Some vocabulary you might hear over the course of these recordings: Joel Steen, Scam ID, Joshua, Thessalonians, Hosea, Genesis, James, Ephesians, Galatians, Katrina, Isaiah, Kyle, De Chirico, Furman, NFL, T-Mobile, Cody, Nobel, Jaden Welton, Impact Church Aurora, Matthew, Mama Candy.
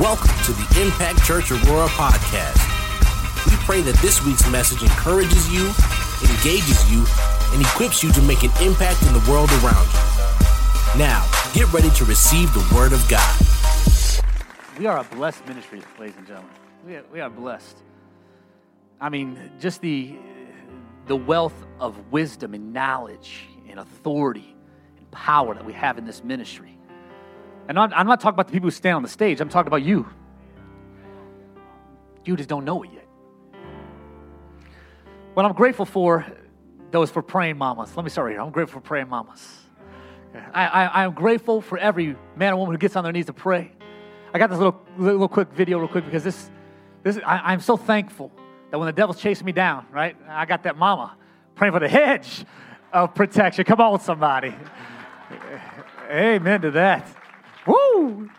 Welcome to the Impact Church Aurora podcast. We pray that this week's message encourages you, engages you, and equips you to make an impact in the world around you. Now, get ready to receive the Word of God. We are a blessed ministry, ladies and gentlemen. We are blessed. I mean, just the wealth of wisdom and knowledge and authority and power that we have in this ministry. And I'm not talking about the people who stand on the stage. I'm talking about you. You just don't know it yet. What I'm grateful for, though, is for praying mamas. Let me start right here. I'm grateful for praying mamas. I'm grateful for every man or woman who gets on their knees to pray. I got this little quick video real quick because I'm so thankful that when the devil's chasing me down, right, I got that mama praying for the hedge of protection. Come on, somebody. Amen to that. Woo!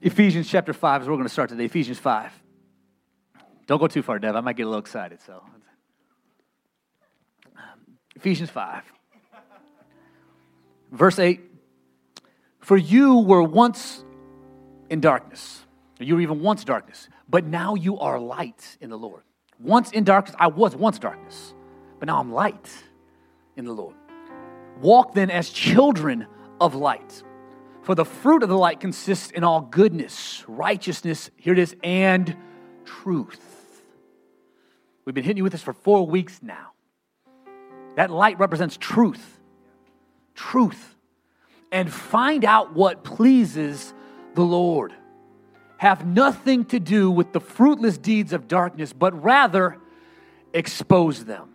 Ephesians chapter 5 is where we're going to start today. Ephesians 5. Don't go too far, Dev. I might get a little excited. So, Ephesians 5. Verse 8. For you were once in darkness. You were even once darkness. But now you are light in the Lord. Once in darkness. I was once darkness. But now I'm light in the Lord. Walk then as children of light. For the fruit of the light consists in all goodness, righteousness, here it is, and truth. We've been hitting you with this for 4 weeks now. That light represents truth. Truth. And find out what pleases the Lord. Have nothing to do with the fruitless deeds of darkness, but rather expose them.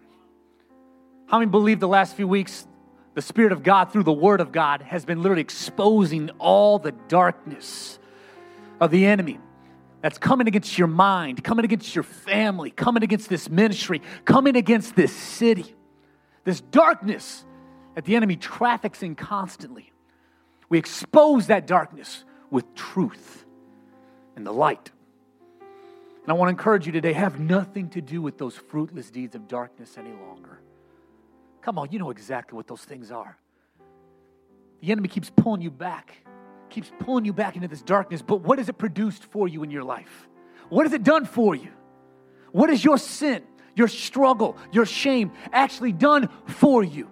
How many believe the last few weeks the Spirit of God, through the Word of God, has been literally exposing all the darkness of the enemy that's coming against your mind, coming against your family, coming against this ministry, coming against this city, this darkness that the enemy traffics in constantly. We expose that darkness with truth and the light. And I want to encourage you today, have nothing to do with those fruitless deeds of darkness any longer. Come on, you know exactly what those things are. The enemy keeps pulling you back into this darkness, but what has it produced for you in your life? What has it done for you? What has your sin, your struggle, your shame actually done for you?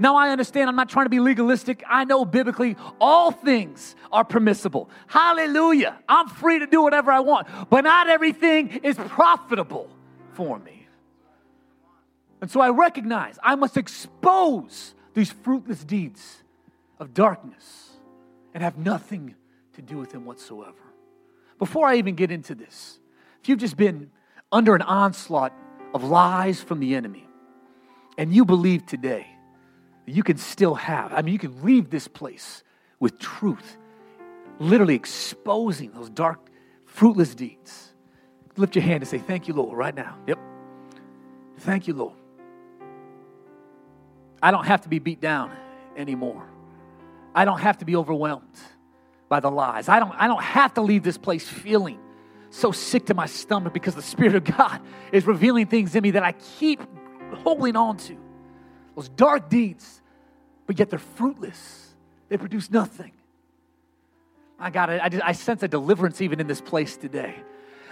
Now I understand, I'm not trying to be legalistic. I know biblically all things are permissible. Hallelujah. I'm free to do whatever I want, but not everything is profitable for me. And so I recognize I must expose these fruitless deeds of darkness and have nothing to do with them whatsoever. Before I even get into this, if you've just been under an onslaught of lies from the enemy and you believe today that you can still have, you can leave this place with truth, literally exposing those dark, fruitless deeds. Lift your hand and say, thank you, Lord, right now. Yep. Thank you, Lord. I don't have to be beat down anymore. I don't have to be overwhelmed by the lies. I don't have to leave this place feeling so sick to my stomach because the Spirit of God is revealing things in me that I keep holding on to. Those dark deeds, but yet they're fruitless. They produce nothing. I got it. I sense a deliverance even in this place today.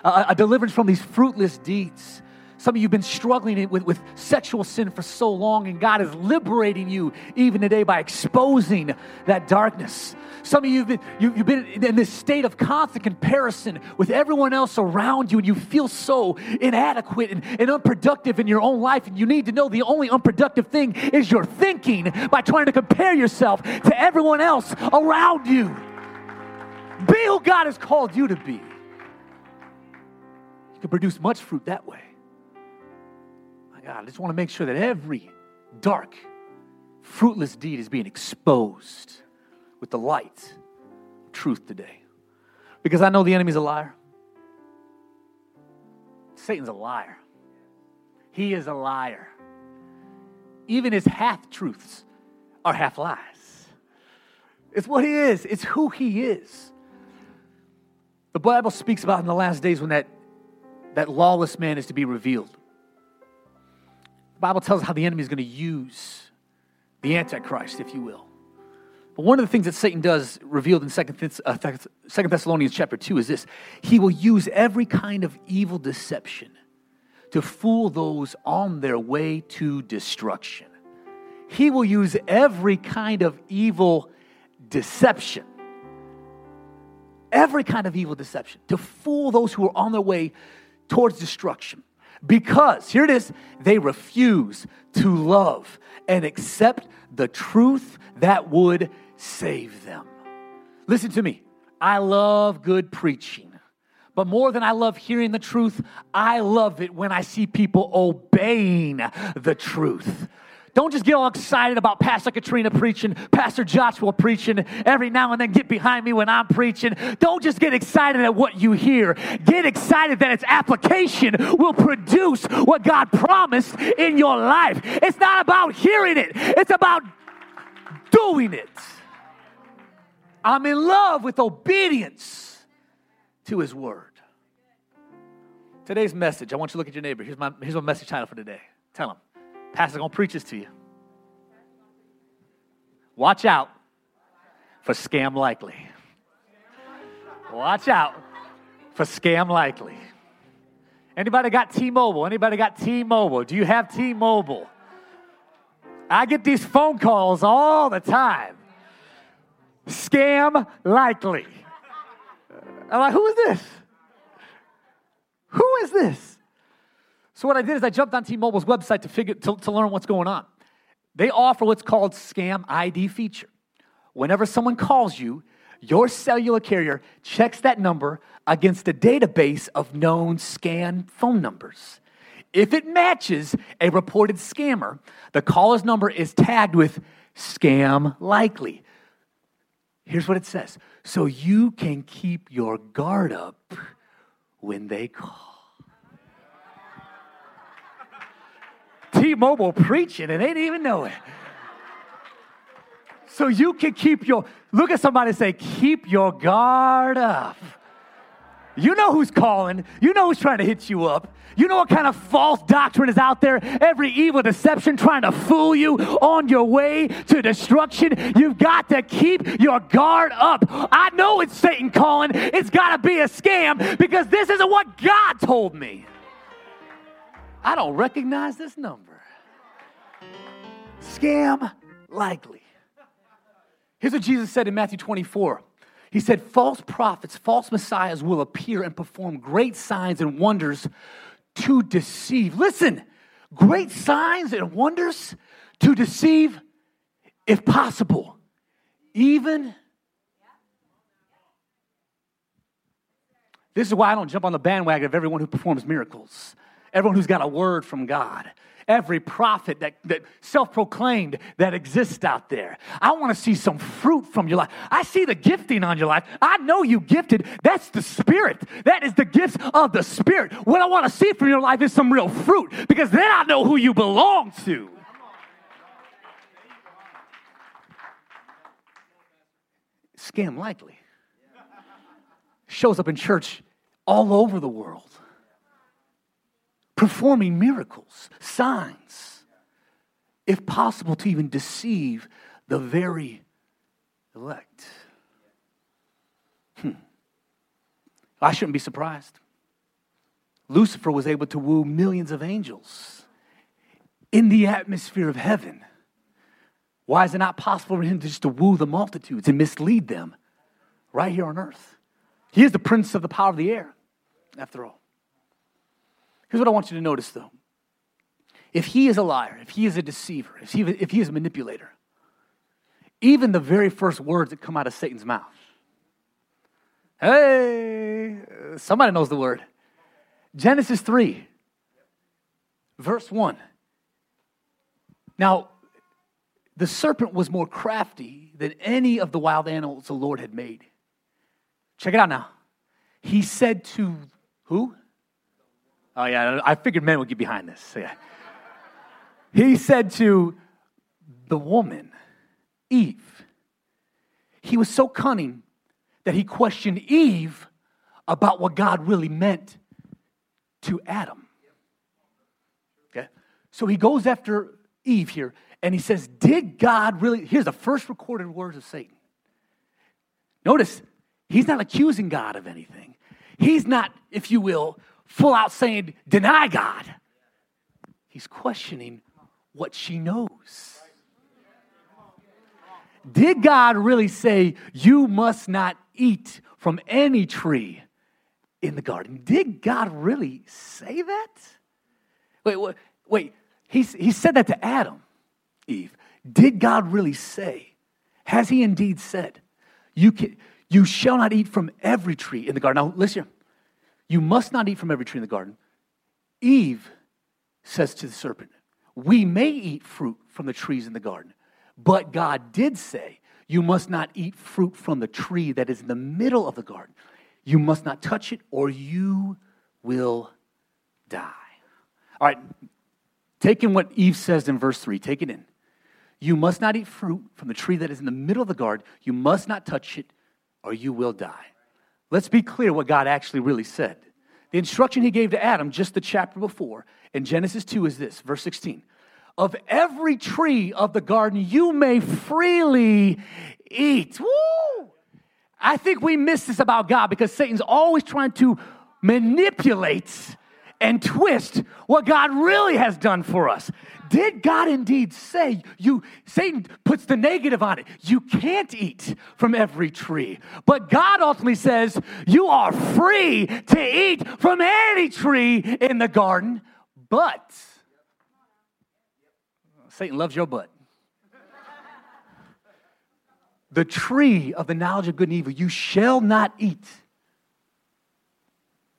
A deliverance from these fruitless deeds. Some of you have been struggling with sexual sin for so long, and God is liberating you even today by exposing that darkness. Some of you have been, you've been in this state of constant comparison with everyone else around you, and you feel so inadequate and unproductive in your own life, and you need to know the only unproductive thing is your thinking by trying to compare yourself to everyone else around you. Be who God has called you to be. You can produce much fruit that way. God, I just want to make sure that every dark, fruitless deed is being exposed with the light of truth today. Because I know the enemy's a liar. Satan's a liar. He is a liar. Even his half-truths are half-lies. It's what he is. It's who he is. The Bible speaks about in the last days when that lawless man is to be revealed. The Bible tells us how the enemy is going to use the Antichrist, if you will. But one of the things that Satan does, revealed in 2 Thessalonians chapter 2, is this. He will use every kind of evil deception to fool those on their way to destruction. He will use every kind of evil deception. Every kind of evil deception to fool those who are on their way towards destruction. Because, here it is, they refuse to love and accept the truth that would save them. Listen to me. I love good preaching. But more than I love hearing the truth, I love it when I see people obeying the truth. Don't just get all excited about Pastor Katrina preaching, Pastor Joshua preaching, every now and then get behind me when I'm preaching. Don't just get excited at what you hear. Get excited that its application will produce what God promised in your life. It's not about hearing it. It's about doing it. I'm in love with obedience to His Word. Today's message, I want you to look at your neighbor. Here's my message title for today. Tell him. Pastor's going to preach this to you. Watch out for scam likely. Watch out for scam likely. Anybody got T-Mobile? Anybody got T-Mobile? Do you have T-Mobile? I get these phone calls all the time. Scam likely. I'm like, who is this? Who is this? So what I did is I jumped on T-Mobile's website to learn what's going on. They offer what's called Scam ID feature. Whenever someone calls you, your cellular carrier checks that number against a database of known scam phone numbers. If it matches a reported scammer, the caller's number is tagged with scam likely. Here's what it says. So you can keep your guard up when they call. T-Mobile preaching and they didn't even know it. So you can keep your, look at somebody and say, keep your guard up. You know who's calling. You know who's trying to hit you up. You know what kind of false doctrine is out there. Every evil deception trying to fool you on your way to destruction. You've got to keep your guard up. I know it's Satan calling. It's got to be a scam because this isn't what God told me. I don't recognize this number. Scam likely. Here's what Jesus said in Matthew 24. He said, false prophets, false messiahs will appear and perform great signs and wonders to deceive. Listen, great signs and wonders to deceive, if possible, even. This is why I don't jump on the bandwagon of everyone who performs miracles. Everyone who's got a word from God. Every prophet that self-proclaimed that exists out there. I want to see some fruit from your life. I see the gifting on your life. I know you gifted. That's the Spirit. That is the gift of the Spirit. What I want to see from your life is some real fruit because then I know who you belong to. Scam likely. Shows up in church all over the world. Performing miracles, signs, if possible, to even deceive the very elect. I shouldn't be surprised. Lucifer was able to woo millions of angels in the atmosphere of heaven. Why is it not possible for him to just woo the multitudes and mislead them right here on earth? He is the prince of the power of the air, after all. Here's what I want you to notice, though. If he is a liar, if he is a deceiver, if he is a manipulator, even the very first words that come out of Satan's mouth, hey, somebody knows the word. Genesis 3, verse 1. Now, the serpent was more crafty than any of the wild animals the Lord had made. Check it out now. He said to who? Oh, yeah, I figured men would get behind this. So, yeah. He said to the woman, Eve, he was so cunning that he questioned Eve about what God really meant to Adam. Okay? So he goes after Eve here And he says, did God really? Here's the first recorded words of Satan. Notice, he's not accusing God of anything. He's not, if you will, full out saying, deny God. He's questioning what she knows. Did God really say, you must not eat from any tree in the garden? Did God really say that? Wait. He said that to Adam, Eve. Did God really say, has he indeed said, you shall not eat from every tree in the garden? Now, listen here. You must not eat from every tree in the garden. Eve says to the serpent, we may eat fruit from the trees in the garden, but God did say, you must not eat fruit from the tree that is in the middle of the garden. You must not touch it, or you will die. All right, taking what Eve says in verse 3, take it in. You must not eat fruit from the tree that is in the middle of the garden. You must not touch it, or you will die. Let's be clear what God actually really said. The instruction he gave to Adam just the chapter before in Genesis 2 is this, verse 16. Of every tree of the garden you may freely eat. Woo! I think we miss this about God because Satan's always trying to manipulate and twist what God really has done for us. Did God indeed say, Satan puts the negative on it, you can't eat from every tree. But God ultimately says, you are free to eat from any tree in the garden, but Satan loves your butt. The tree of the knowledge of good and evil, you shall not eat.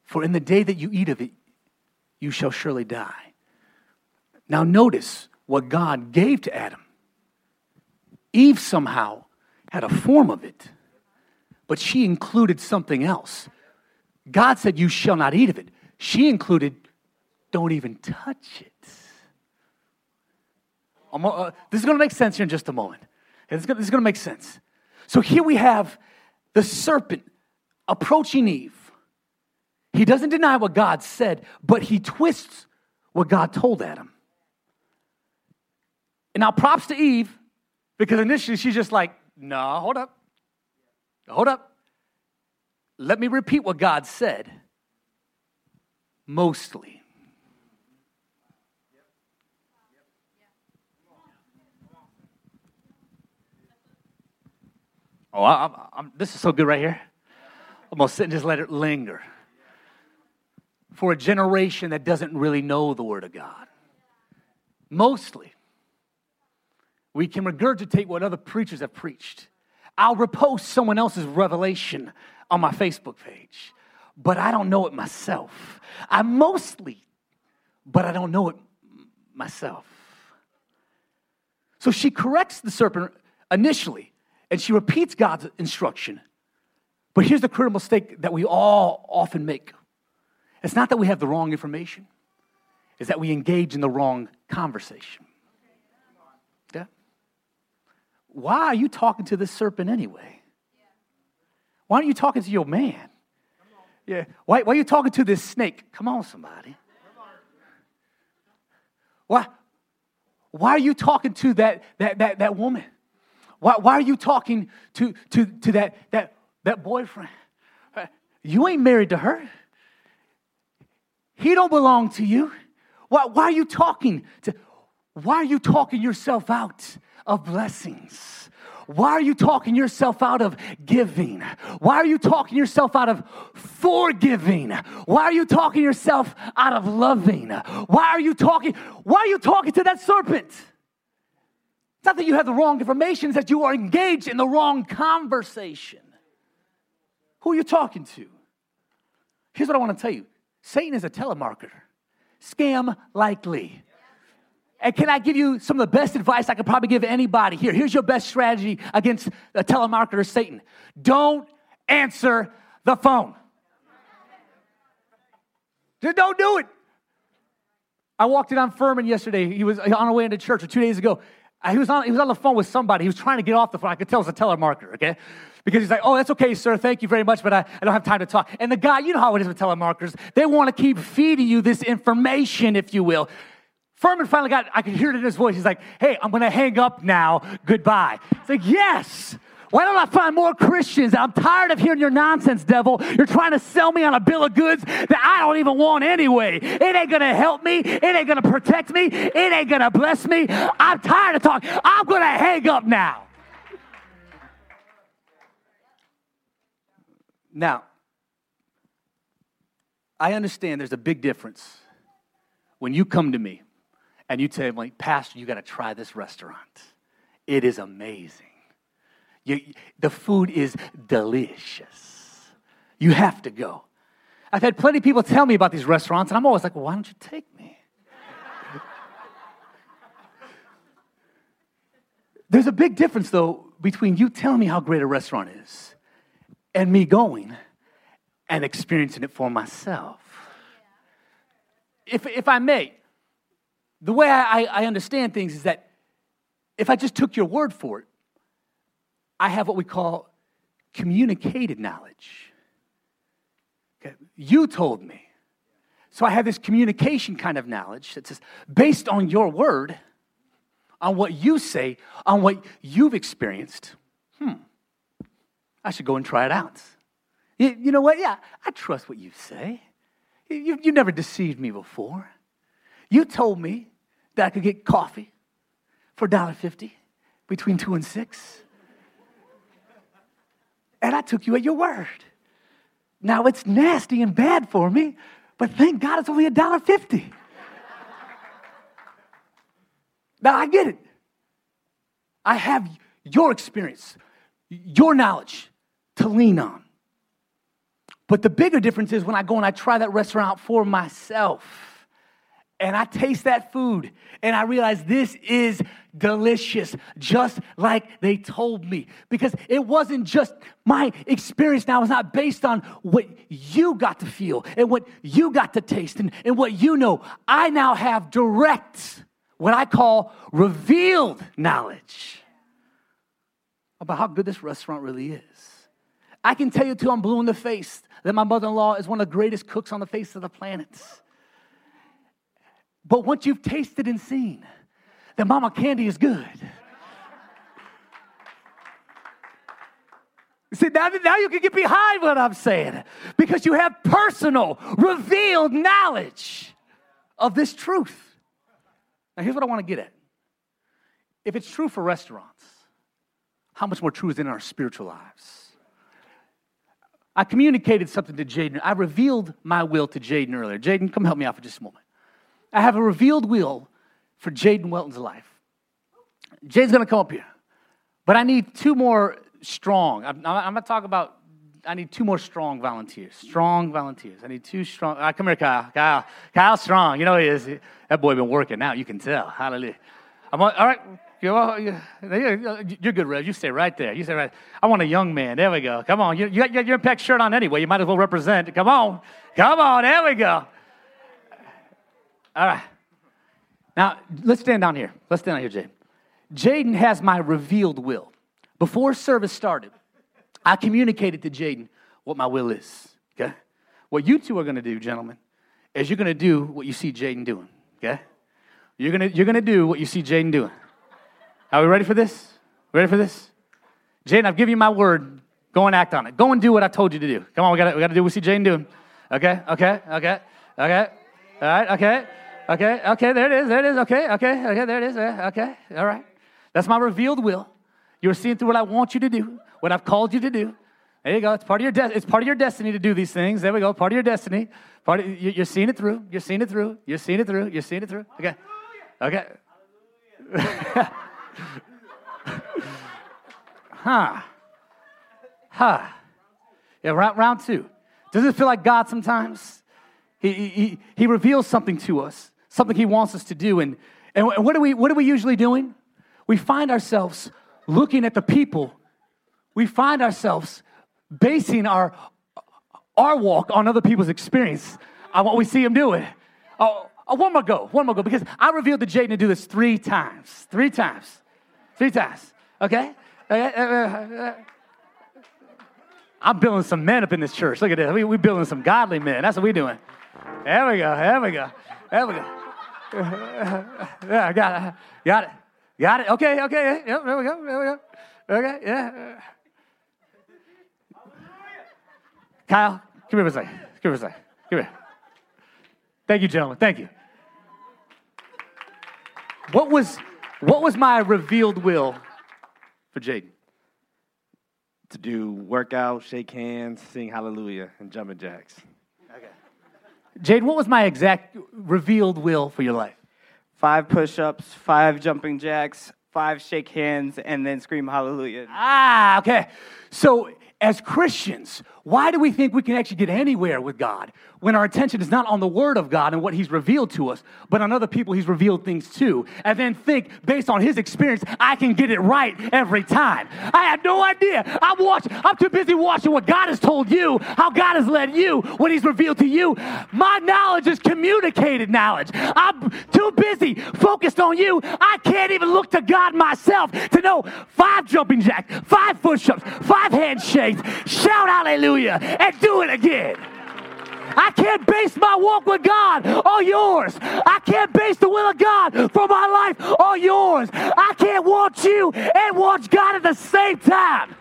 For in the day that you eat of it, you shall surely die. Now notice what God gave to Adam. Eve somehow had a form of it, but she included something else. God said, you shall not eat of it. She included, don't even touch it. This is going to make sense here in just a moment. This is going to make sense. So here we have the serpent approaching Eve. He doesn't deny what God said, but he twists what God told Adam. And now props to Eve, because initially she's just like, no, hold up. Let me repeat what God said. Mostly. Oh, this is so good right here. I'm going to sit and just let it linger. For a generation that doesn't really know the Word of God. Mostly, we can regurgitate what other preachers have preached. I'll repost someone else's revelation on my Facebook page, but I don't know it myself. But I don't know it myself. So she corrects the serpent initially, and she repeats God's instruction. But here's the critical mistake that we all often make. It's not that we have the wrong information. It's that we engage in the wrong conversation. Yeah? Why are you talking to this serpent anyway? Why aren't you talking to your man? Yeah. Why are you talking to this snake? Come on, somebody. Why are you talking to that woman? Why are you talking to that boyfriend? You ain't married to her. He don't belong to you. Why are you talking yourself out of blessings? Why are you talking yourself out of giving? Why are you talking yourself out of forgiving? Why are you talking yourself out of loving? Why are you talking to that serpent? It's not that you have the wrong information, it's that you are engaged in the wrong conversation. Who are you talking to? Here's what I want to tell you. Satan is a telemarketer. Scam likely. And can I give you some of the best advice I could probably give anybody here? Here's your best strategy against a telemarketer, Satan. Don't answer the phone. Just don't do it. I walked in on Furman yesterday. He was on our way into church, or 2 days ago. He was on the phone with somebody. He was trying to get off the phone. I could tell it was a telemarketer, okay? Because he's like, oh, that's okay, sir. Thank you very much, but I don't have time to talk. And the guy, you know how it is with telemarketers. They want to keep feeding you this information, if you will. Furman finally got, I could hear it in his voice. He's like, hey, I'm going to hang up now. Goodbye. It's like, yes. Why don't I find more Christians? I'm tired of hearing your nonsense, devil. You're trying to sell me on a bill of goods that I don't even want anyway. It ain't going to help me. It ain't going to protect me. It ain't going to bless me. I'm tired of talking. I'm going to hang up now. Now, I understand there's a big difference when you come to me and you tell me, Pastor, you got to try this restaurant. It is amazing. The food is delicious. You have to go. I've had plenty of people tell me about these restaurants, and I'm always like, well, why don't you take me? There's a big difference, though, between you telling me how great a restaurant is and me going and experiencing it for myself. If I may, the way I understand things is that if I just took your word for it, I have what we call communicated knowledge. Okay. You told me. So I have this communication kind of knowledge that says, based on your word, on what you say, on what you've experienced, I should go and try it out. You know what? Yeah, I trust what you say. You never deceived me before. You told me that I could get coffee for $1.50 between 2 and 6. And I took you at your word. Now, it's nasty and bad for me, but thank God it's only $1.50. Now, I get it. I have your experience, your knowledge to lean on. But the bigger difference is when I go and I try that restaurant out for myself, and I taste that food, and I realize this is delicious, just like they told me. Because it wasn't just my experience now. It's not based on what you got to feel and what you got to taste and what you know. I now have direct, what I call revealed knowledge about how good this restaurant really is. I can tell you, too, I'm blue in the face that my mother-in-law is one of the greatest cooks on the face of the planet. But once you've tasted and seen that Mama Candy is good, see, now you can get behind what I'm saying because you have personal, revealed knowledge of this truth. Now, here's what I want to get at. If it's true for restaurants, how much more true is it in our spiritual lives? I communicated something to Jaden. I revealed my will to Jaden earlier. Jaden, come help me out for just a moment. I have a revealed will for Jaden Welton's life. Jaden's going to come up here. But I need two more strong. I'm going to talk about, I need two more strong volunteers. Strong volunteers. I need two strong. Right, come here, Kyle. Kyle's strong. You know he is. That boy been working out. You can tell. Hallelujah. All right. You're good, Rev. You stay right there. I want a young man. There we go. Come on. You got your Impact shirt on anyway. You might as well represent. Come on. Come on. There we go. All right. Now, let's stand down here. Let's stand down here, Jaden. Jaden has my revealed will. Before service started, I communicated to Jaden what my will is. Okay? What you two are going to do, gentlemen, is you're going to do what you see Jaden doing. Okay? You're going to do what you see Jaden doing. Are we ready for this? Ready for this? Jaden, I've given you my word. Go and act on it. Go and do what I told you to do. Come on, we got to do what we see Jaden doing. Okay. All right, okay, there it is, okay, there it is, okay, all right. That's my revealed will. You're seeing through what I want you to do, what I've called you to do. There you go. It's part of your destiny to do these things. There we go. Part of your destiny. You're seeing it through. You're seeing it through. Okay. Huh. Yeah, round two. Does it feel like God sometimes? He reveals something to us, something he wants us to do. And what are we usually doing? We find ourselves looking at the people. We find ourselves basing our walk on other people's experience, on what we see them doing. One more go, because I revealed to Jaden to do this three times, okay? I'm building some men up in this church. Look at this. We're building some godly men. That's what we're doing. There we go. Yeah, I got it. Got it. Got it. Okay, okay. Yep, there we go. There we go. Okay, yeah. Kyle, come here for a second. Come here for a second. Come here. Thank you, gentlemen. Thank you. What was my revealed will for Jaden? To do workout, shake hands, sing hallelujah, and jumping jacks. Okay. Jaden, what was my exact revealed will for your life? 5 push-ups, 5 jumping jacks, 5 shake hands, and then scream hallelujah. Ah, okay. So as Christians, why do we think we can actually get anywhere with God when our attention is not on the Word of God and what He's revealed to us, but on other people He's revealed things to, and then think, based on His experience, I can get it right every time? I have no idea. I'm too busy watching what God has told you, how God has led you, what He's revealed to you. My knowledge is communicated knowledge. I'm too busy focused on you. I can't even look to God myself to know 5 jumping jacks, 5 push-ups, 5 handshakes, shout hallelujah, and do it again. I can't base my walk with God on yours. I can't base the will of God for my life on yours. I can't watch you and watch God at the same time.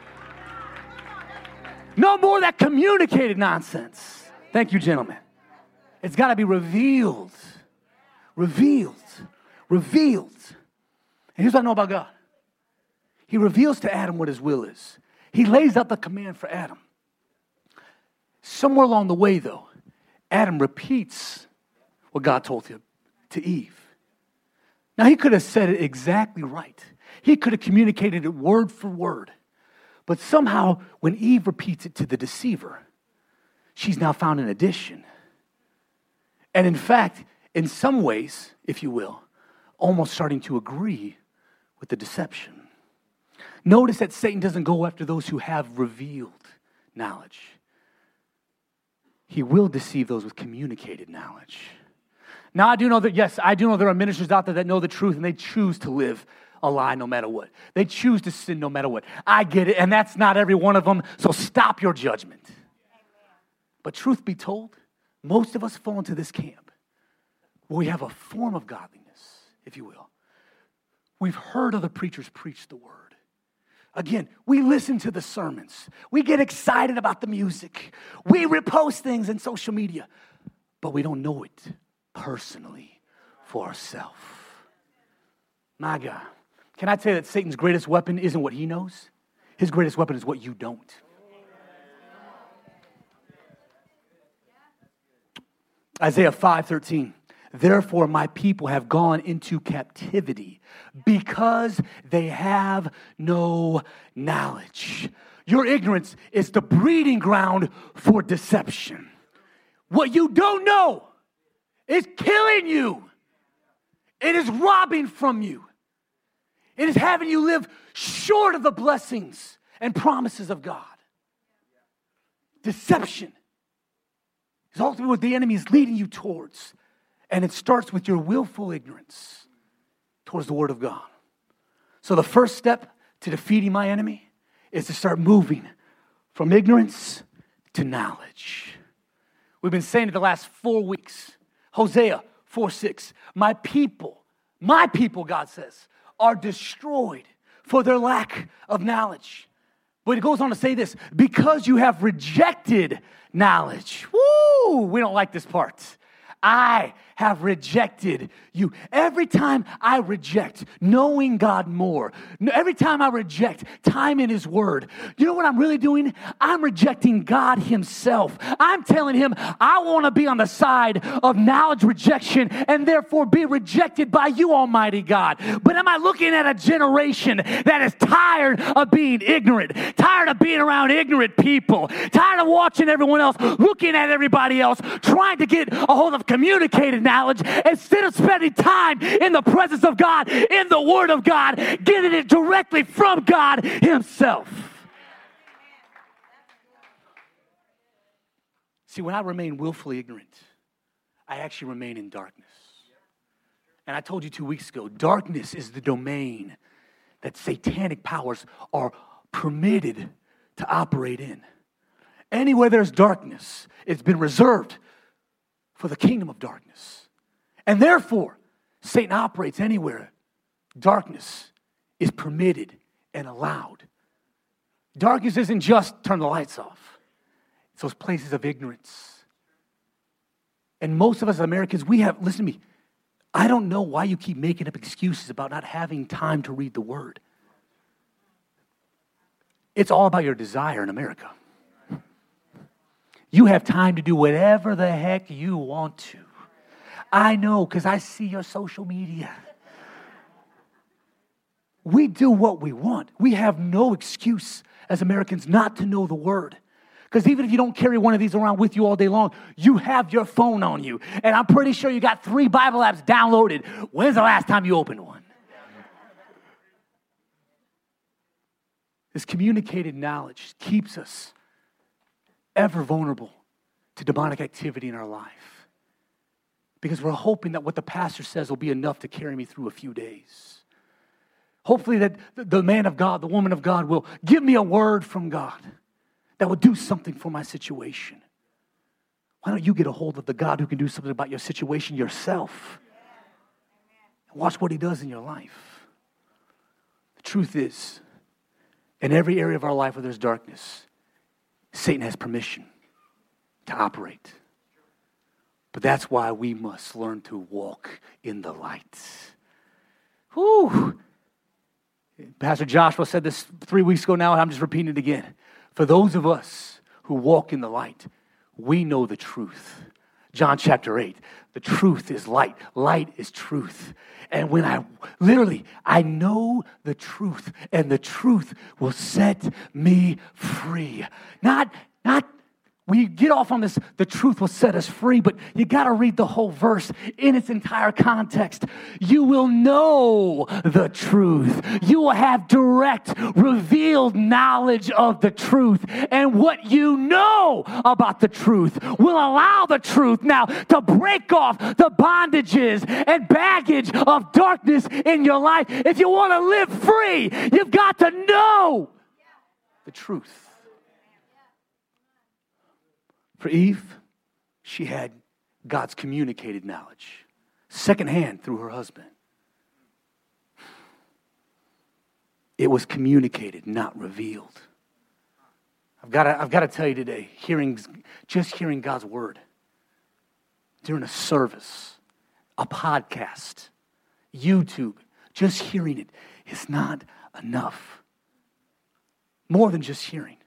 No more of that communicated nonsense. Thank you, gentlemen. It's got to be revealed. Revealed. Revealed. And here's what I know about God. He reveals to Adam what his will is. He lays out the command for Adam. Somewhere along the way, though, Adam repeats what God told him to Eve. Now, he could have said it exactly right. He could have communicated it word for word. But somehow, when Eve repeats it to the deceiver, she's now found an addition. And in fact, in some ways, if you will, almost starting to agree with the deception. Notice that Satan doesn't go after those who have revealed knowledge. He will deceive those with communicated knowledge. Now, I do know there are ministers out there that know the truth and they choose to live a lie no matter what. They choose to sin no matter what. I get it, and that's not every one of them, so stop your judgment. But truth be told, most of us fall into this camp where we have a form of godliness, if you will. We've heard other preachers preach the word. Again, we listen to the sermons. We get excited about the music. We repost things in social media, but we don't know it personally for ourselves. My God, can I tell you that Satan's greatest weapon isn't what he knows? His greatest weapon is what you don't. Isaiah 5:13. Therefore, my people have gone into captivity because they have no knowledge. Your ignorance is the breeding ground for deception. What you don't know is killing you. It is robbing from you. It is having you live short of the blessings and promises of God. Deception is ultimately what the enemy is leading you towards. And it starts with your willful ignorance towards the Word of God. So the first step to defeating my enemy is to start moving from ignorance to knowledge. We've been saying it the last 4 weeks. Hosea 4:6. My people, God says, are destroyed for their lack of knowledge. But it goes on to say this, because you have rejected knowledge. Woo! We don't like this part. I have rejected you. Every time I reject knowing God more, every time I reject time in His Word, you know what I'm really doing? I'm rejecting God Himself. I'm telling Him I want to be on the side of knowledge rejection and therefore be rejected by you, Almighty God. But am I looking at a generation that is tired of being ignorant, tired of being around ignorant people, tired of watching everyone else, looking at everybody else, trying to get a hold of communicated knowledge instead of spending time in the presence of God, in the Word of God, getting it directly from God Himself? See, when I remain willfully ignorant, I actually remain in darkness. And I told you 2 weeks ago, darkness is the domain that satanic powers are permitted to operate in. Anywhere there's darkness, it's been reserved for the kingdom of darkness. And therefore, Satan operates anywhere. Darkness is permitted and allowed. Darkness isn't just turn the lights off. It's those places of ignorance. And most of us Americans, we have, listen to me, I don't know why you keep making up excuses about not having time to read the Word. It's all about your desire in America. You have time to do whatever the heck you want to. I know, because I see your social media. We do what we want. We have no excuse as Americans not to know the Word. Because even if you don't carry one of these around with you all day long, you have your phone on you. And I'm pretty sure you got 3 Bible apps downloaded. When's the last time you opened one? This communicated knowledge keeps us ever vulnerable to demonic activity in our life. Because we're hoping that what the pastor says will be enough to carry me through a few days. Hopefully that the man of God, the woman of God will give me a word from God that will do something for my situation. Why don't you get a hold of the God who can do something about your situation yourself? And watch what He does in your life. The truth is, in every area of our life where there's darkness, Satan has permission to operate. But that's why we must learn to walk in the light. Whew! Pastor Joshua said this 3 weeks ago now, and I'm just repeating it again. For those of us who walk in the light, we know the truth. John chapter 8, the truth is light. Light is truth. And when I know the truth, and the truth will set me free. Not we get off on this, the truth will set us free, but you got to read the whole verse in its entire context. You will know the truth. You will have direct, revealed knowledge of the truth. And what you know about the truth will allow the truth now to break off the bondages and baggage of darkness in your life. If you want to live free, you've got to know the truth. For Eve, she had God's communicated knowledge, secondhand through her husband. It was communicated, not revealed. I've got to tell you today, just hearing God's word during a service, a podcast, YouTube, just hearing it is not enough. More than just hearing.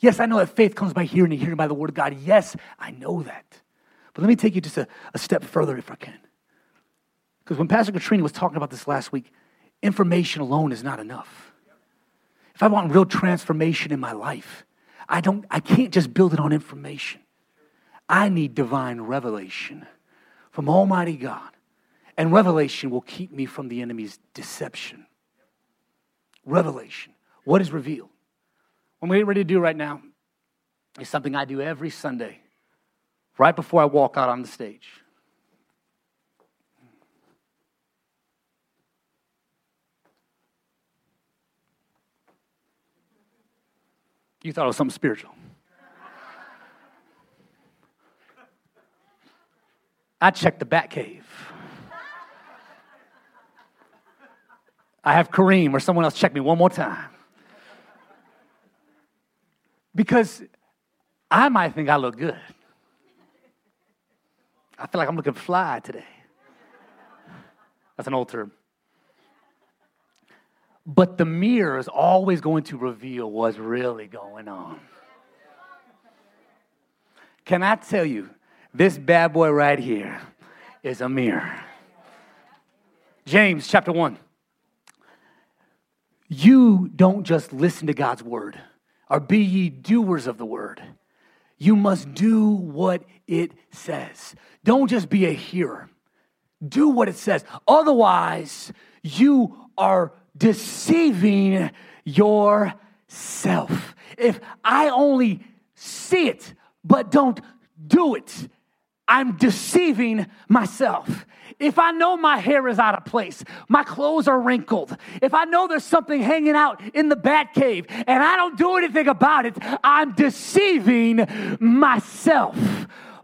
Yes, I know that faith comes by hearing and hearing by the word of God. Yes, I know that. But let me take you just a step further if I can. Because when Pastor Katrina was talking about this last week, information alone is not enough. If I want real transformation in my life, I can't just build it on information. I need divine revelation from Almighty God. And revelation will keep me from the enemy's deception. Revelation. What is revealed? What we're ready to do right now is something I do every Sunday, right before I walk out on the stage. You thought it was something spiritual. I checked the bat cave. I have Kareem or someone else check me one more time. Because I might think I look good. I feel like I'm looking fly today. That's an old term. But the mirror is always going to reveal what's really going on. Can I tell you, this bad boy right here is a mirror. James chapter 1. You don't just listen to God's word. Or be ye doers of the word. You must do what it says. Don't just be a hearer. Do what it says. Otherwise, you are deceiving yourself. If I only see it but don't do it, I'm deceiving myself. If I know my hair is out of place, my clothes are wrinkled, if I know there's something hanging out in the bat cave and I don't do anything about it, I'm deceiving myself.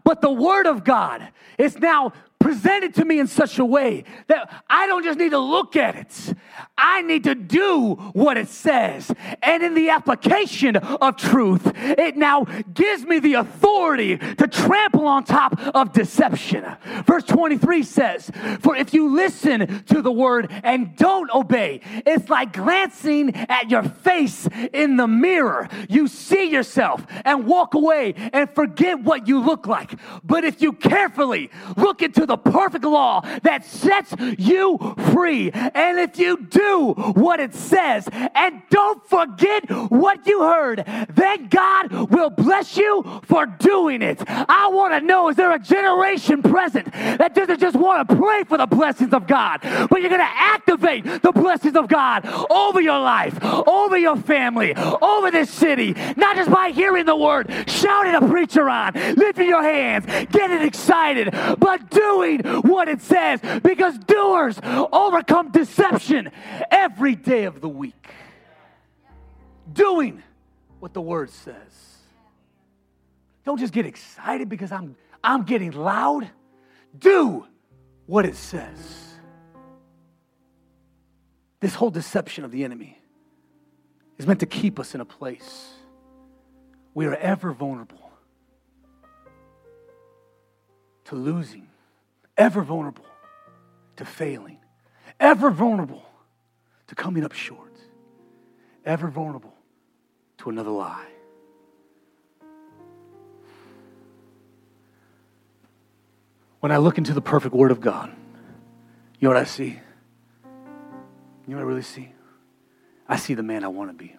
But the Word of God is now presented to me in such a way that I don't just need to look at it. I need to do what it says. And in the application of truth, it now gives me the authority to trample on top of deception. Verse 23 says, for if you listen to the word and don't obey, it's like glancing at your face in the mirror. You see yourself and walk away and forget what you look like. But if you carefully look into the perfect law that sets you free, and if you do what it says and don't forget what you heard, then God will bless you for doing it. I want to know, is there a generation present that doesn't just want to pray for the blessings of God, but you're going to activate the blessings of God over your life, over your family, over this city, not just by hearing the word, shouting a preacher on, lifting your hands, getting excited, but doing what it says, because doers overcome deception every day of the week. Doing what the word says. Don't just get excited because I'm getting loud. Do what it says. This whole deception of the enemy is meant to keep us in a place we are ever vulnerable to losing, ever vulnerable to failing, ever vulnerable to coming up short, ever vulnerable to another lie. When I look into the perfect Word of God, you know what I see? You know what I really see? I see the man I want to be.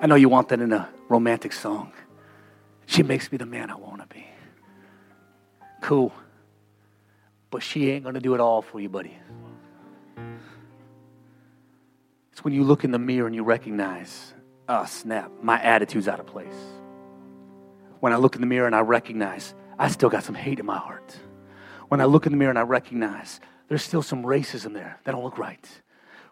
I know you want that in a romantic song. She makes me the man I want to be. Cool. But she ain't going to do it all for you, buddy. It's when you look in the mirror and you recognize, oh, snap, my attitude's out of place. When I look in the mirror and I recognize, I still got some hate in my heart. When I look in the mirror and I recognize, there's still some racism there that don't look right.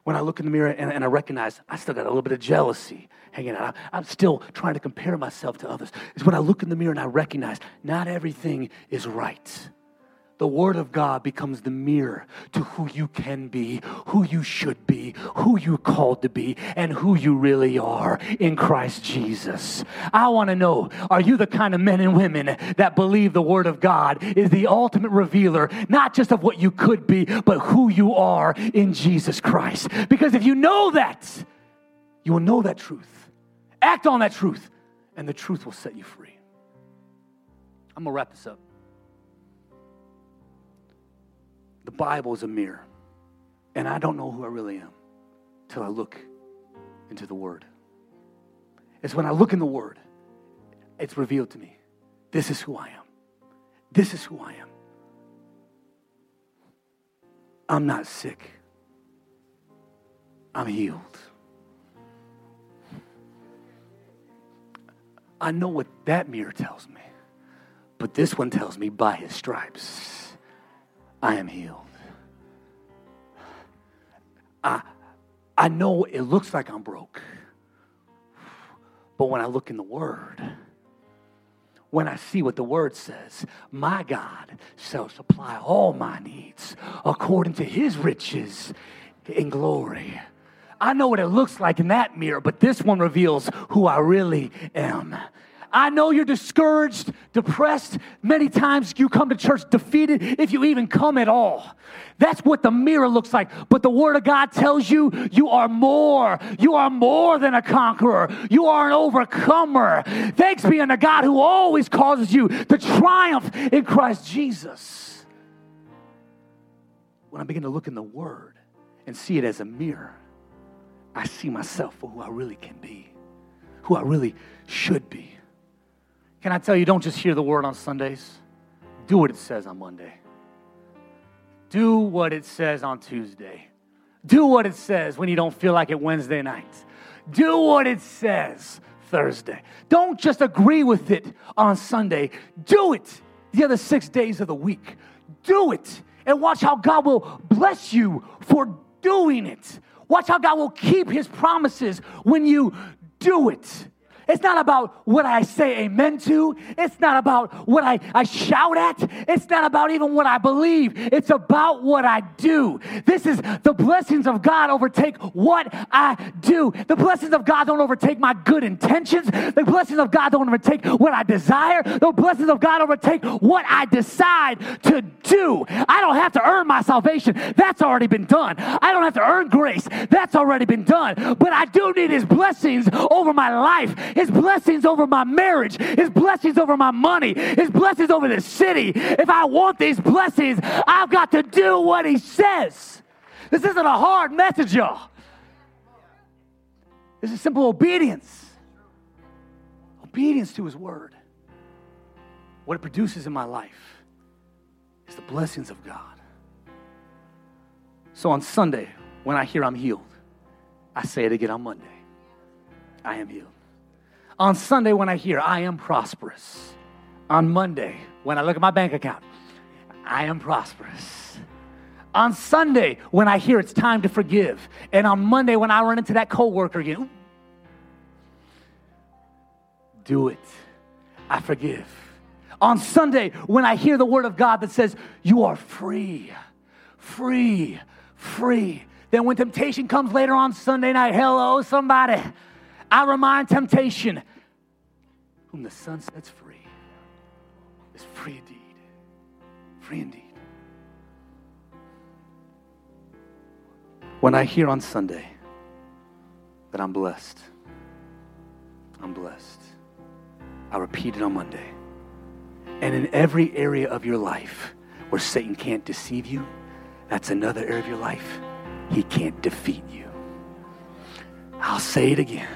When I look in the mirror and I recognize I still got a little bit of jealousy hanging out. I'm still trying to compare myself to others. It's when I look in the mirror and I recognize not everything is right. The Word of God becomes the mirror to who you can be, who you should be, who you're called to be, and who you really are in Christ Jesus. I want to know, are you the kind of men and women that believe the Word of God is the ultimate revealer, not just of what you could be, but who you are in Jesus Christ? Because if you know that, you will know that truth. Act on that truth, and the truth will set you free. I'm going to wrap this up. The Bible is a mirror, and I don't know who I really am till I look into the Word. It's when I look in the Word, it's revealed to me. This is who I am. This is who I am. I'm not sick. I'm healed. I know what that mirror tells me, but this one tells me by His stripes, I am healed. I know it looks like I'm broke. But when I look in the Word, when I see what the Word says, my God shall supply all my needs according to His riches in glory. I know what it looks like in that mirror, but this one reveals who I really am. I know you're discouraged, depressed. Many times you come to church defeated, if you even come at all. That's what the mirror looks like. But the Word of God tells you, you are more. You are more than a conqueror. You are an overcomer. Thanks be unto God who always causes you to triumph in Christ Jesus. When I begin to look in the Word and see it as a mirror, I see myself for who I really can be, who I really should be. Can I tell you, don't just hear the Word on Sundays. Do what it says on Monday. Do what it says on Tuesday. Do what it says when you don't feel like it Wednesday night. Do what it says Thursday. Don't just agree with it on Sunday. Do it the other 6 days of the week. Do it and watch how God will bless you for doing it. Watch how God will keep His promises when you do it. It's not about what I say amen to. It's not about what I shout at. It's not about even what I believe. It's about what I do. This is the blessings of God overtake what I do. The blessings of God don't overtake my good intentions. The blessings of God don't overtake what I desire. The blessings of God overtake what I decide to do. I don't have to earn my salvation. That's already been done. I don't have to earn grace. That's already been done. But I do need his blessings over my life, his blessings over my marriage, his blessings over my money, his blessings over this city. If I want these blessings, I've got to do what he says. This isn't a hard message, y'all. This is simple obedience. Obedience to his word. What it produces in my life is the blessings of God. So on Sunday, when I hear I'm healed, I say it again on Monday. I am healed. On Sunday, when I hear I am prosperous. On Monday, when I look at my bank account, I am prosperous. On Sunday, when I hear it's time to forgive. And on Monday, when I run into that coworker again, do it. I forgive. On Sunday, when I hear the word of God that says, you are free, free, free. Then when temptation comes later on Sunday night, hello, somebody, I remind temptation, whom the sun sets free is free indeed. Free indeed. When I hear on Sunday that I'm blessed, I'm blessed. I repeat it on Monday. And in every area of your life where Satan can't deceive you, that's another area of your life he can't defeat you. I'll say it again.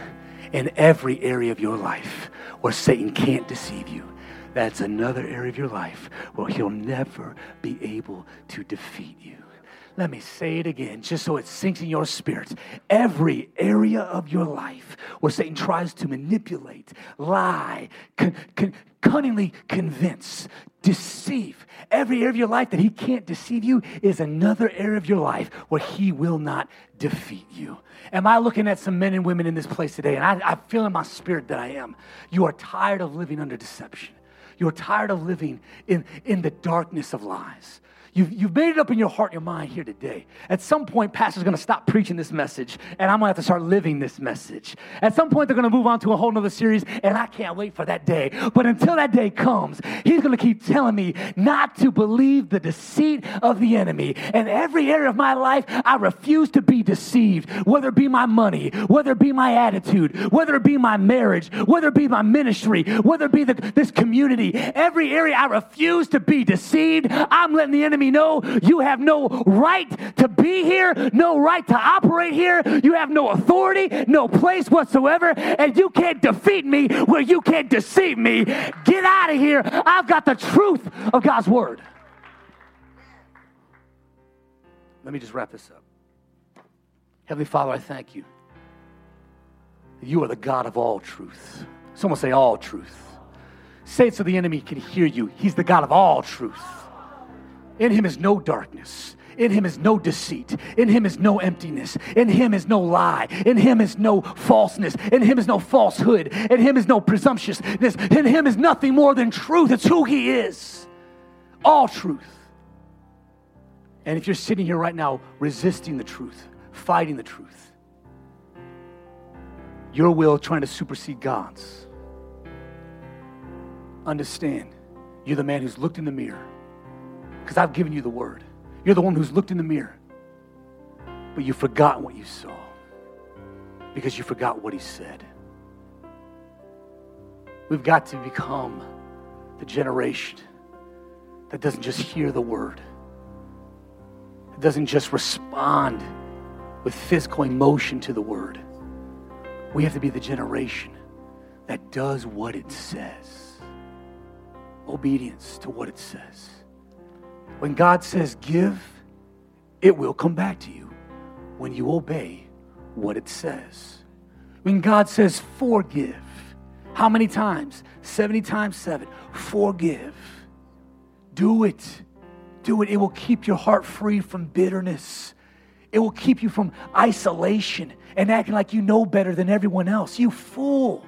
In every area of your life where Satan can't deceive you, that's another area of your life where he'll never be able to defeat you. Let me say it again, just so it sinks in your spirit. Every area of your life where Satan tries to manipulate, lie, cunningly convince, deceive. Every area of your life that he can't deceive you is another area of your life where he will not defeat you. Am I looking at some men and women in this place today? And I feel in my spirit that I am. You are tired of living under deception. You're tired of living in the darkness of lies. You've made it up in your heart and your mind here today. At some point, pastor's going to stop preaching this message, and I'm going to have to start living this message. At some point, they're going to move on to a whole nother series, and I can't wait for that day. But until that day comes, he's going to keep telling me not to believe the deceit of the enemy. And every area of my life, I refuse to be deceived, whether it be my money, whether it be my attitude, whether it be my marriage, whether it be my ministry, whether it be this community. Every area, I refuse to be deceived. I'm letting the enemy know you have no right to be here, no right to operate here. You have no authority, no place whatsoever, and you can't defeat me where you can't deceive me. Get out of here. I've got the truth of God's word. Let me just wrap this up. Heavenly Father, I thank you. You are the God of all truth. Someone say all truth. Say it so the enemy can hear you. He's the God of all truth. In him is no darkness. In him is no deceit. In him is no emptiness. In him is no lie. In him is no falseness. In him is no falsehood. In him is no presumptuousness. In him is nothing more than truth. It's who he is. All truth. And if you're sitting here right now resisting the truth, fighting the truth, your will trying to supersede God's, understand, you're the man who's looked in the mirror. Because I've given you the word. You're the one who's looked in the mirror. But you forgot what you saw. Because you forgot what he said. We've got to become the generation that doesn't just hear the word. That doesn't just respond with physical emotion to the word. We have to be the generation that does what it says. Obedience to what it says. When God says give, it will come back to you when you obey what it says. When God says forgive, how many times? 70 times 7. Forgive. Do it. Do it. It will keep your heart free from bitterness. It will keep you from isolation and acting like you know better than everyone else. You fool.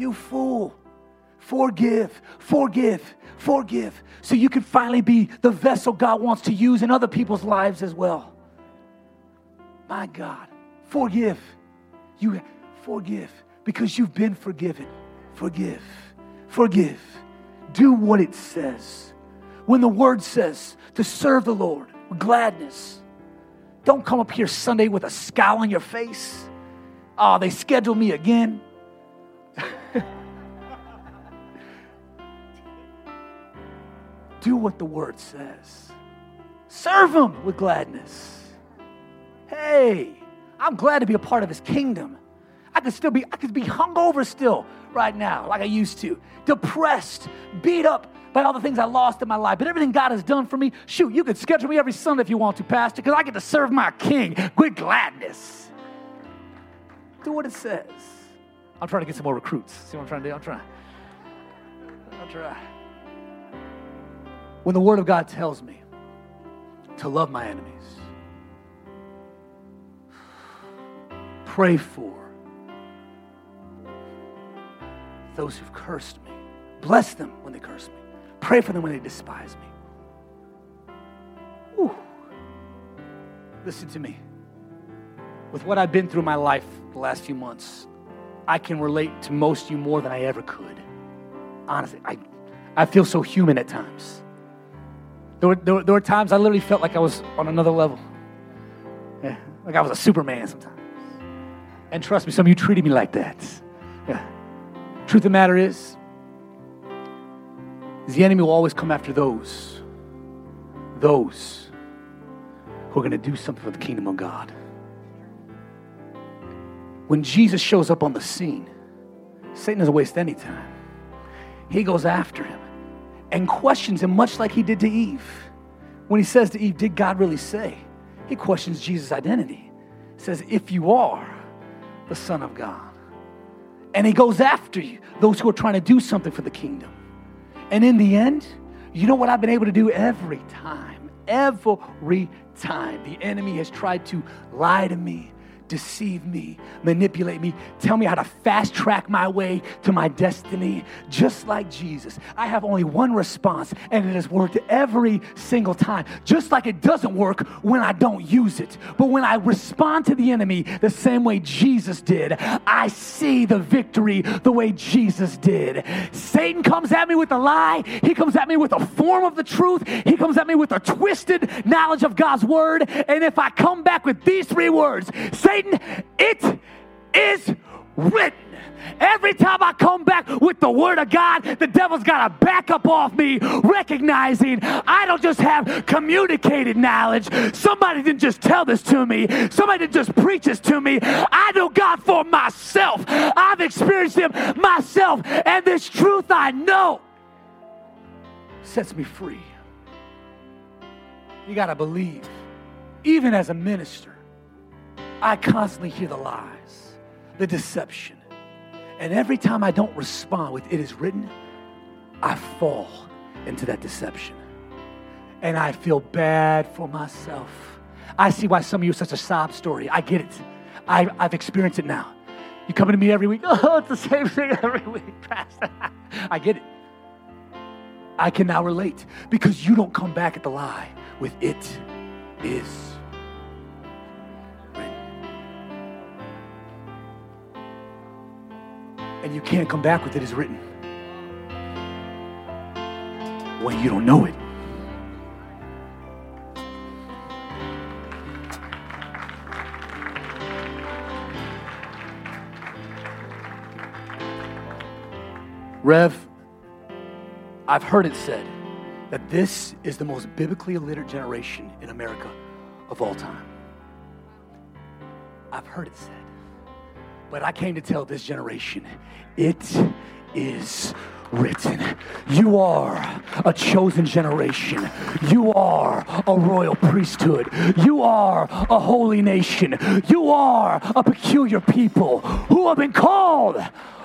You fool. Forgive, forgive, forgive. So you can finally be the vessel God wants to use in other people's lives as well. My God, forgive. You forgive because you've been forgiven. Forgive, forgive. Do what it says. When the word says to serve the Lord with gladness, don't come up here Sunday with a scowl on your face. Oh, they scheduled me again. Do what the word says. Serve him with gladness. Hey, I'm glad to be a part of his kingdom. I could be hungover still right now, like I used to. Depressed, beat up by all the things I lost in my life. But everything God has done for me, shoot, you could schedule me every Sunday if you want to, Pastor, because I get to serve my king with gladness. Do what it says. I'm trying to get some more recruits. See what I'm trying to do? I'll try. When the Word of God tells me to love my enemies, pray for those who've cursed me, bless them when they curse me, pray for them when they despise me. Ooh. Listen to me. With what I've been through in my life the last few months, I can relate to most of you more than I ever could. Honestly, I feel so human at times. There were times I literally felt like I was on another level. Yeah, like I was a Superman sometimes. And trust me, some of you treated me like that. Yeah. Truth of the matter is the enemy will always come after those who are going to do something for the kingdom of God. When Jesus shows up on the scene, Satan doesn't waste any time. He goes after him and questions him much like he did to Eve. When he says to Eve, did God really say? He questions Jesus' identity. He says, if you are the Son of God. And he goes after you, those who are trying to do something for the kingdom. And in the end, you know what I've been able to do every time? Every time. The enemy has tried to lie to me, deceive me, manipulate me, tell me how to fast track my way to my destiny, just like Jesus. I have only one response, and it has worked every single time, just like it doesn't work when I don't use it. But when I respond to the enemy the same way Jesus did, I see the victory the way Jesus did. Satan comes at me with a lie. He comes at me with a form of the truth. He comes at me with a twisted knowledge of God's word. And if I come back with these three words, Satan, it is written. Every time I come back with the word of God, the devil's got to back up off me, recognizing I don't just have communicated knowledge. Somebody didn't just tell this to me. Somebody didn't just preach this to me. I know God for myself. I've experienced him myself. And this truth I know sets me free. You got to believe, even as a minister, I constantly hear the lies, the deception. And every time I don't respond with it is written, I fall into that deception. And I feel bad for myself. I see why some of you are such a sob story. I get it. I've experienced it now. You come to me every week. Oh, it's the same thing every week, Pastor. I get it. I can now relate because you don't come back at the lie with it is and you can't come back with it as written when you don't know it. Rev, I've heard it said that this is the most biblically illiterate generation in America of all time. I've heard it said. But I came to tell this generation, it is written. You are a chosen generation. You are a royal priesthood. You are a holy nation. You are a peculiar people who have been called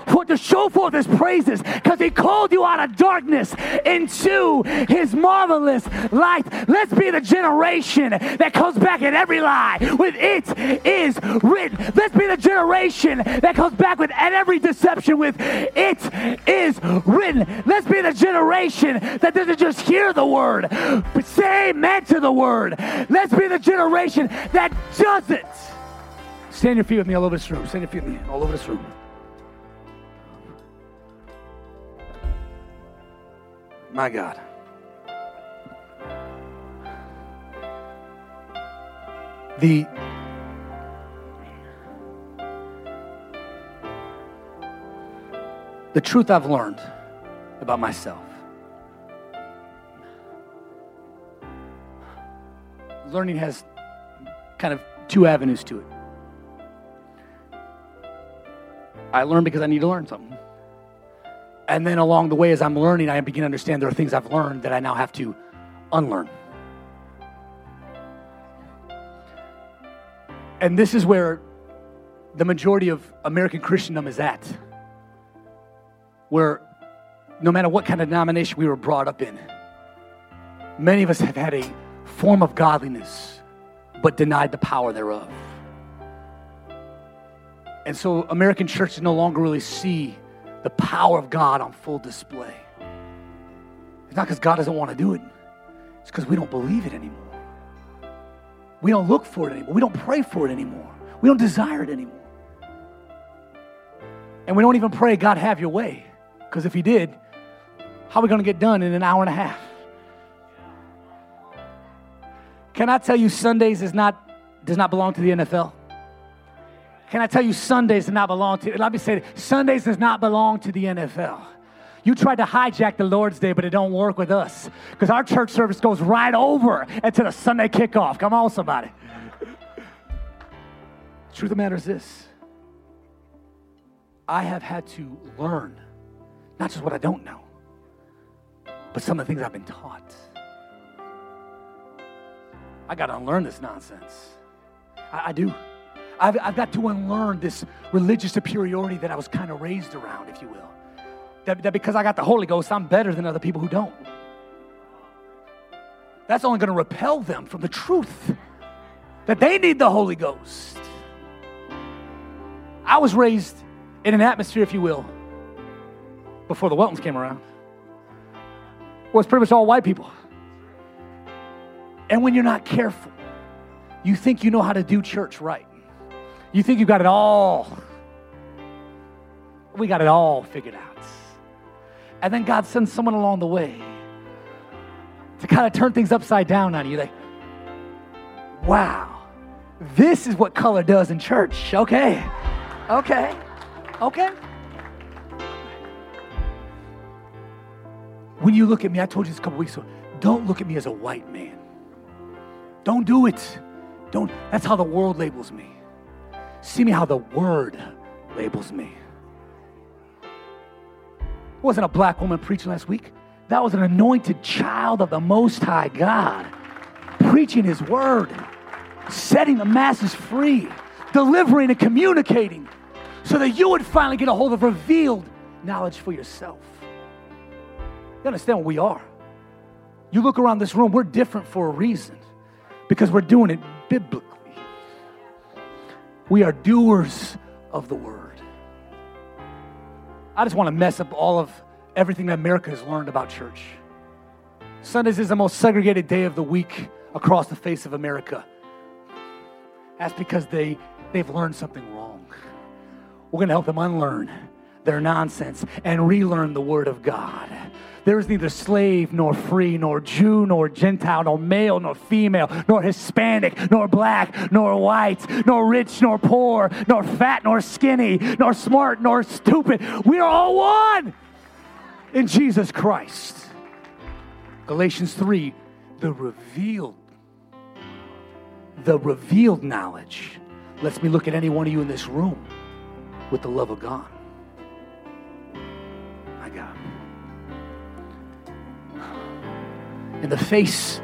for to show forth his praises, because he called you out of darkness into his marvelous light. Let's be the generation that comes back at every lie with "it is written." Let's be the generation that comes back with at every deception with "it is written." Let's be the generation that doesn't just hear the word, but say amen to the word. Let's be the generation that doesn't. Stand your feet with me all over this room. Stand your feet with me all over this room. My God. The truth I've learned about myself. Learning has kind of two avenues to it. I learn because I need to learn something. And then along the way, as I'm learning, I begin to understand there are things I've learned that I now have to unlearn. And this is where the majority of American Christendom is at, where no matter what kind of denomination we were brought up in, many of us have had a form of godliness but denied the power thereof. And so American churches no longer really see the power of God on full display. It's not because God doesn't want to do it. It's because we don't believe it anymore. We don't look for it anymore. We don't pray for it anymore. We don't desire it anymore. And we don't even pray, "God, have your way." Because if he did, how are we going to get done in an hour and a half? Can I tell you Sundays does not belong to the NFL? Can I tell you Sundays do not belong to, let me say this, Sundays does not belong to the NFL. You tried to hijack the Lord's Day, but it don't work with us, because our church service goes right over into the Sunday kickoff. Come on, somebody. The truth of the matter is this. I have had to learn not just what I don't know, but some of the things I've been taught. I got to unlearn this nonsense. I do. I've got to unlearn this religious superiority that I was kind of raised around, if you will. That because I got the Holy Ghost, I'm better than other people who don't. That's only going to repel them from the truth that they need the Holy Ghost. I was raised in an atmosphere, if you will, before the Weltons came around, where it's pretty much all white people. And when you're not careful, you think you know how to do church right. You think you've got it all. We got it all figured out. And then God sends someone along the way to kind of turn things upside down on you. Like, wow, this is what color does in church. Okay. When you look at me, I told you this a couple weeks ago, don't look at me as a white man. Don't do it. Don't. That's how the world labels me. See me how the word labels me. It wasn't a black woman preaching last week. That was an anointed child of the Most High God preaching his word, setting the masses free, delivering and communicating so that you would finally get a hold of revealed knowledge for yourself. You understand what we are. You look around this room, we're different for a reason, because we're doing it biblically. We are doers of the word. I just want to mess up all of everything that America has learned about church. Sundays is the most segregated day of the week across the face of America. That's because they've learned something wrong. We're going to help them unlearn their nonsense and relearn the word of God. There is neither slave nor free, nor Jew nor Gentile, nor male nor female, nor Hispanic, nor black, nor white, nor rich nor poor, nor fat nor skinny, nor smart nor stupid. We are all one in Jesus Christ. Galatians 3, the revealed knowledge lets me look at any one of you in this room with the love of God. My God. In the face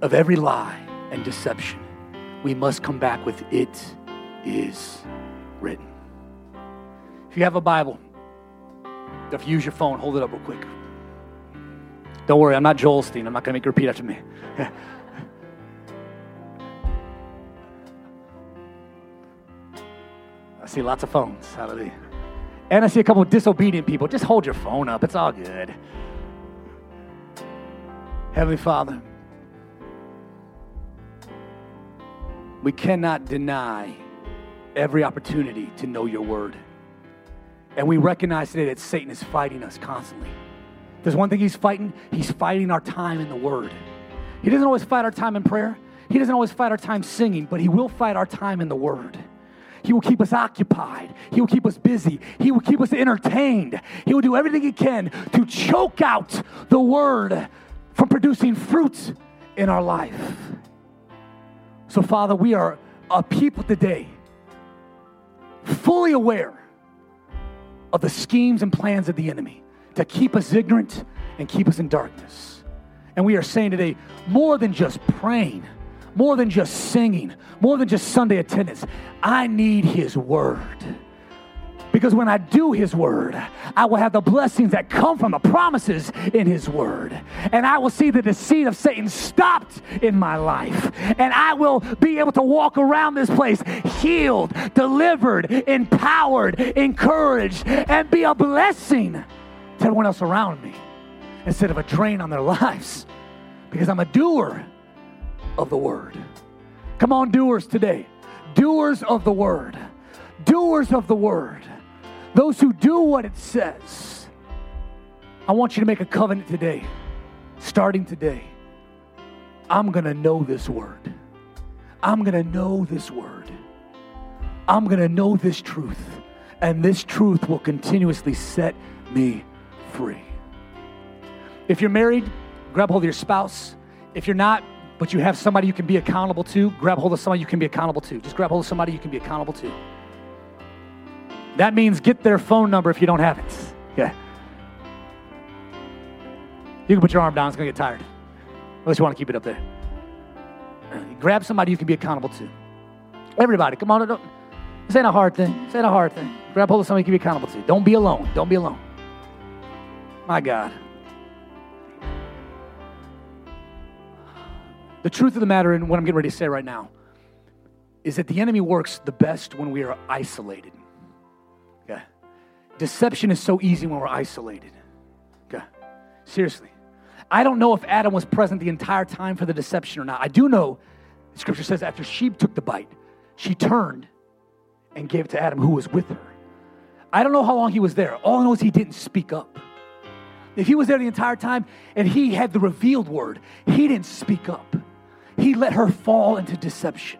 of every lie and deception, we must come back with "it is written." If you have a Bible, if you use your phone, hold it up real quick. Don't worry, I'm not Joel Steen. I'm not going to make you repeat after me. I see lots of phones. Hallelujah. And I see a couple of disobedient people. Just hold your phone up. It's all good. Heavenly Father, we cannot deny every opportunity to know your word. And we recognize today that Satan is fighting us constantly. There's one thing he's fighting our time in the word. He doesn't always fight our time in prayer. He doesn't always fight our time singing, but he will fight our time in the word. He will keep us occupied. He will keep us busy. He will keep us entertained. He will do everything he can to choke out the word from producing fruit in our life. So, Father, we are a people today fully aware of the schemes and plans of the enemy to keep us ignorant and keep us in darkness. And we are saying today, more than just praying, more than just singing, more than just Sunday attendance, I need his word. Because when I do his word, I will have the blessings that come from the promises in his word. And I will see the deceit of Satan stopped in my life. And I will be able to walk around this place healed, delivered, empowered, encouraged, and be a blessing to everyone else around me instead of a drain on their lives. Because I'm a doer of the word. Come on, doers today. Doers of the word. Doers of the word. Those who do what it says. I want you to make a covenant today. Starting today. I'm going to know this word. I'm going to know this word. I'm going to know this truth. And this truth will continuously set me free. If you're married, grab hold of your spouse. If you're not, but you have somebody you can be accountable to, grab hold of somebody you can be accountable to. Just grab hold of somebody you can be accountable to. That means get their phone number if you don't have it. Yeah. You can put your arm down. It's going to get tired. Unless you want to keep it up there. Grab somebody you can be accountable to. Everybody, come on. This ain't a hard thing. This ain't a hard thing. Grab hold of somebody you can be accountable to. Don't be alone. Don't be alone. My God. The truth of the matter, and what I'm getting ready to say right now, is that the enemy works the best when we are isolated. Okay. Deception is so easy when we're isolated. Okay. Seriously. I don't know if Adam was present the entire time for the deception or not. I do know, Scripture says, after she took the bite, she turned and gave it to Adam, who was with her. I don't know how long he was there. All I know is he didn't speak up. If he was there the entire time and he had the revealed word, he didn't speak up. He let her fall into deception.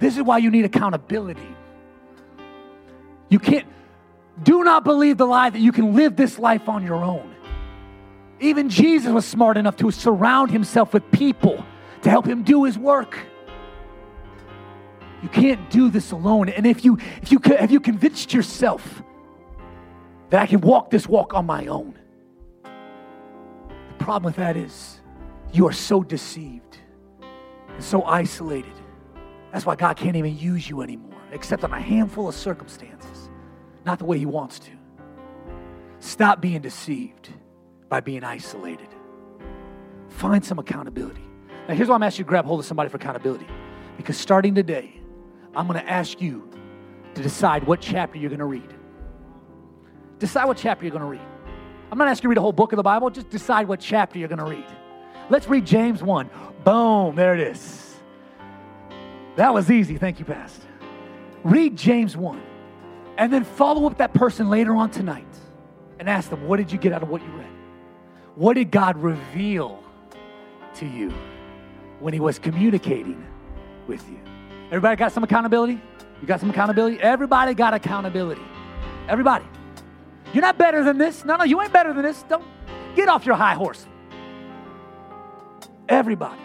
This is why you need accountability. You can't, do not believe the lie that you can live this life on your own. Even Jesus was smart enough to surround himself with people to help him do his work. You can't do this alone. And if you convinced yourself that I can walk this walk on my own, the problem with that is you are so deceived and so isolated. That's why God can't even use you anymore, except on a handful of circumstances, not the way he wants to. Stop being deceived by being isolated. Find some accountability. Now, here's why I'm asking you to grab hold of somebody for accountability. Because starting today, I'm going to ask you to decide what chapter you're going to read. Decide what chapter you're going to read. I'm not asking you to read a whole book of the Bible. Just decide what chapter you're going to read. Let's read James 1. Boom, there it is. That was easy. Thank you, Pastor. Read James 1, and then follow up that person later on tonight and ask them, what did you get out of what you read? What did God reveal to you when he was communicating with you? Everybody got some accountability? You got some accountability? Everybody got accountability. Everybody. You're not better than this. No, you ain't better than this. Don't get off your high horse. Everybody.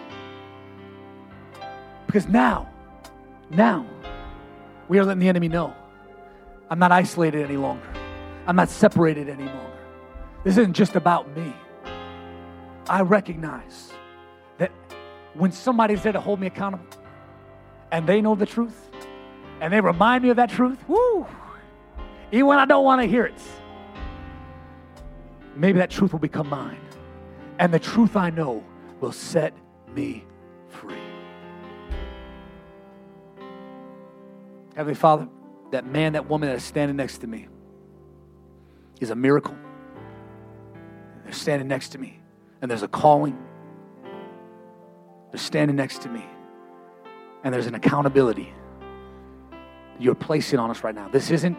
Because now, we are letting the enemy know I'm not isolated any longer. I'm not separated any longer. This isn't just about me. I recognize that when somebody's there to hold me accountable and they know the truth and they remind me of that truth, woo, Even when I don't want to hear it, maybe that truth will become mine. And the truth I know will set me free. Heavenly Father, that man, that woman that is standing next to me is a miracle. They're standing next to me, and there's a calling. They're standing next to me, and there's an accountability you're placing on us right now. This isn't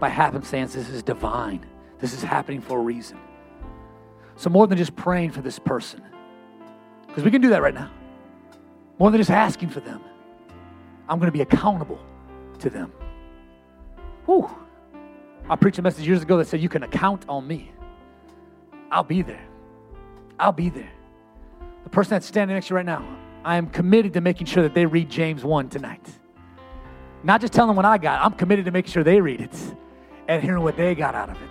by happenstance. This is divine. This is happening for a reason. So more than just praying for this person, because we can do that right now, more than just asking for them, I'm going to be accountable to them. Whew. I preached a message years ago that said, you can account on me. I'll be there. I'll be there. The person that's standing next to you right now, I am committed to making sure that they read James 1 tonight. Not just telling them what I got. I'm committed to making sure they read it and hearing what they got out of it.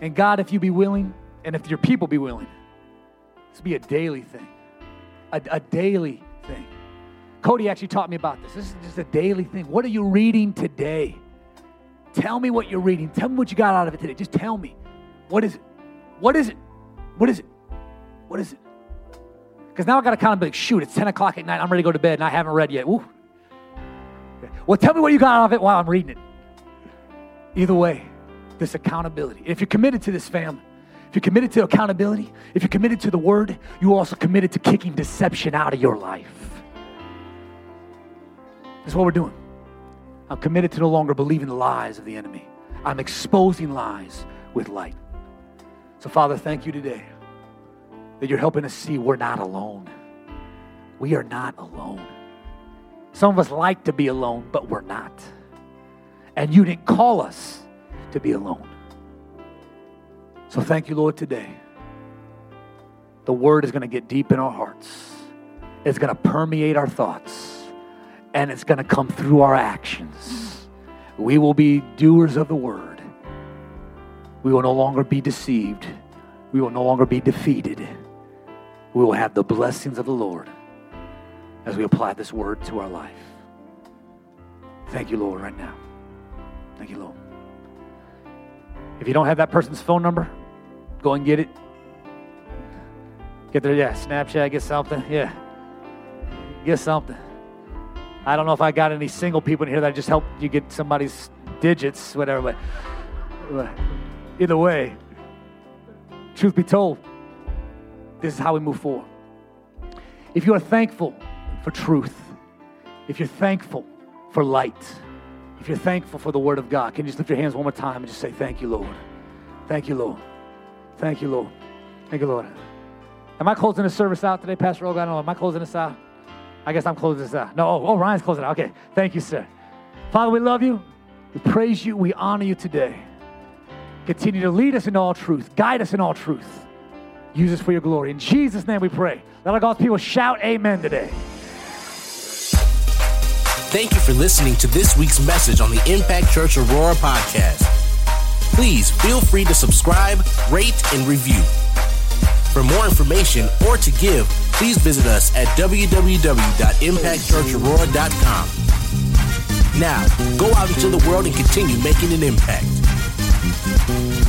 And God, if you be willing, and if your people be willing, this will be a daily thing. A daily thing. Cody actually taught me about this. This is just a daily thing. What are you reading today? Tell me what you're reading. Tell me what you got out of it today. Just tell me. What is it? What is it? What is it? What is it? Because now I got to kind of be like, shoot, it's 10 o'clock at night. I'm ready to go to bed, and I haven't read yet. Ooh. Well, tell me what you got out of it while I'm reading it. Either way, this accountability. If you're committed to this, family, if you're committed to accountability, if you're committed to the word, you're also committed to kicking deception out of your life. That's what we're doing. I'm committed to no longer believing the lies of the enemy. I'm exposing lies with light. So, Father, thank you today that you're helping us see we're not alone. We are not alone. Some of us like to be alone, but we're not. And you didn't call us to be alone. So thank you, Lord, today. The word is going to get deep in our hearts. It's going to permeate our thoughts. And it's going to come through our actions. We will be doers of the word. We will no longer be deceived. We will no longer be defeated. We will have the blessings of the Lord as we apply this word to our life. Thank you, Lord, right now. Thank you, Lord. If you don't have that person's phone number, go and get it. Get their, Snapchat, get something. Yeah. Get something. I don't know if I got any single people in here that just helped you get somebody's digits, whatever. But either way, truth be told, this is how we move forward. If you are thankful for truth, if you're thankful for light, if you're thankful for the word of God, can you just lift your hands one more time and just say, thank you, Lord. Thank you, Lord. Thank you, Lord. Thank you, Lord. Am I closing the service out today, Pastor Olga? I don't know. Am I closing this out? I guess I'm closing this out. No, Ryan's closing it out. Okay, thank you, sir. Father, we love you. We praise you. We honor you today. Continue to lead us in all truth. Guide us in all truth. Use us for your glory. In Jesus' name we pray. Let all God's people shout amen today. Thank you for listening to this week's message on the Impact Church Aurora podcast. Please feel free to subscribe, rate, and review. For more information or to give, please visit us at www.impactchurchaurora.com. Now, go out into the world and continue making an impact.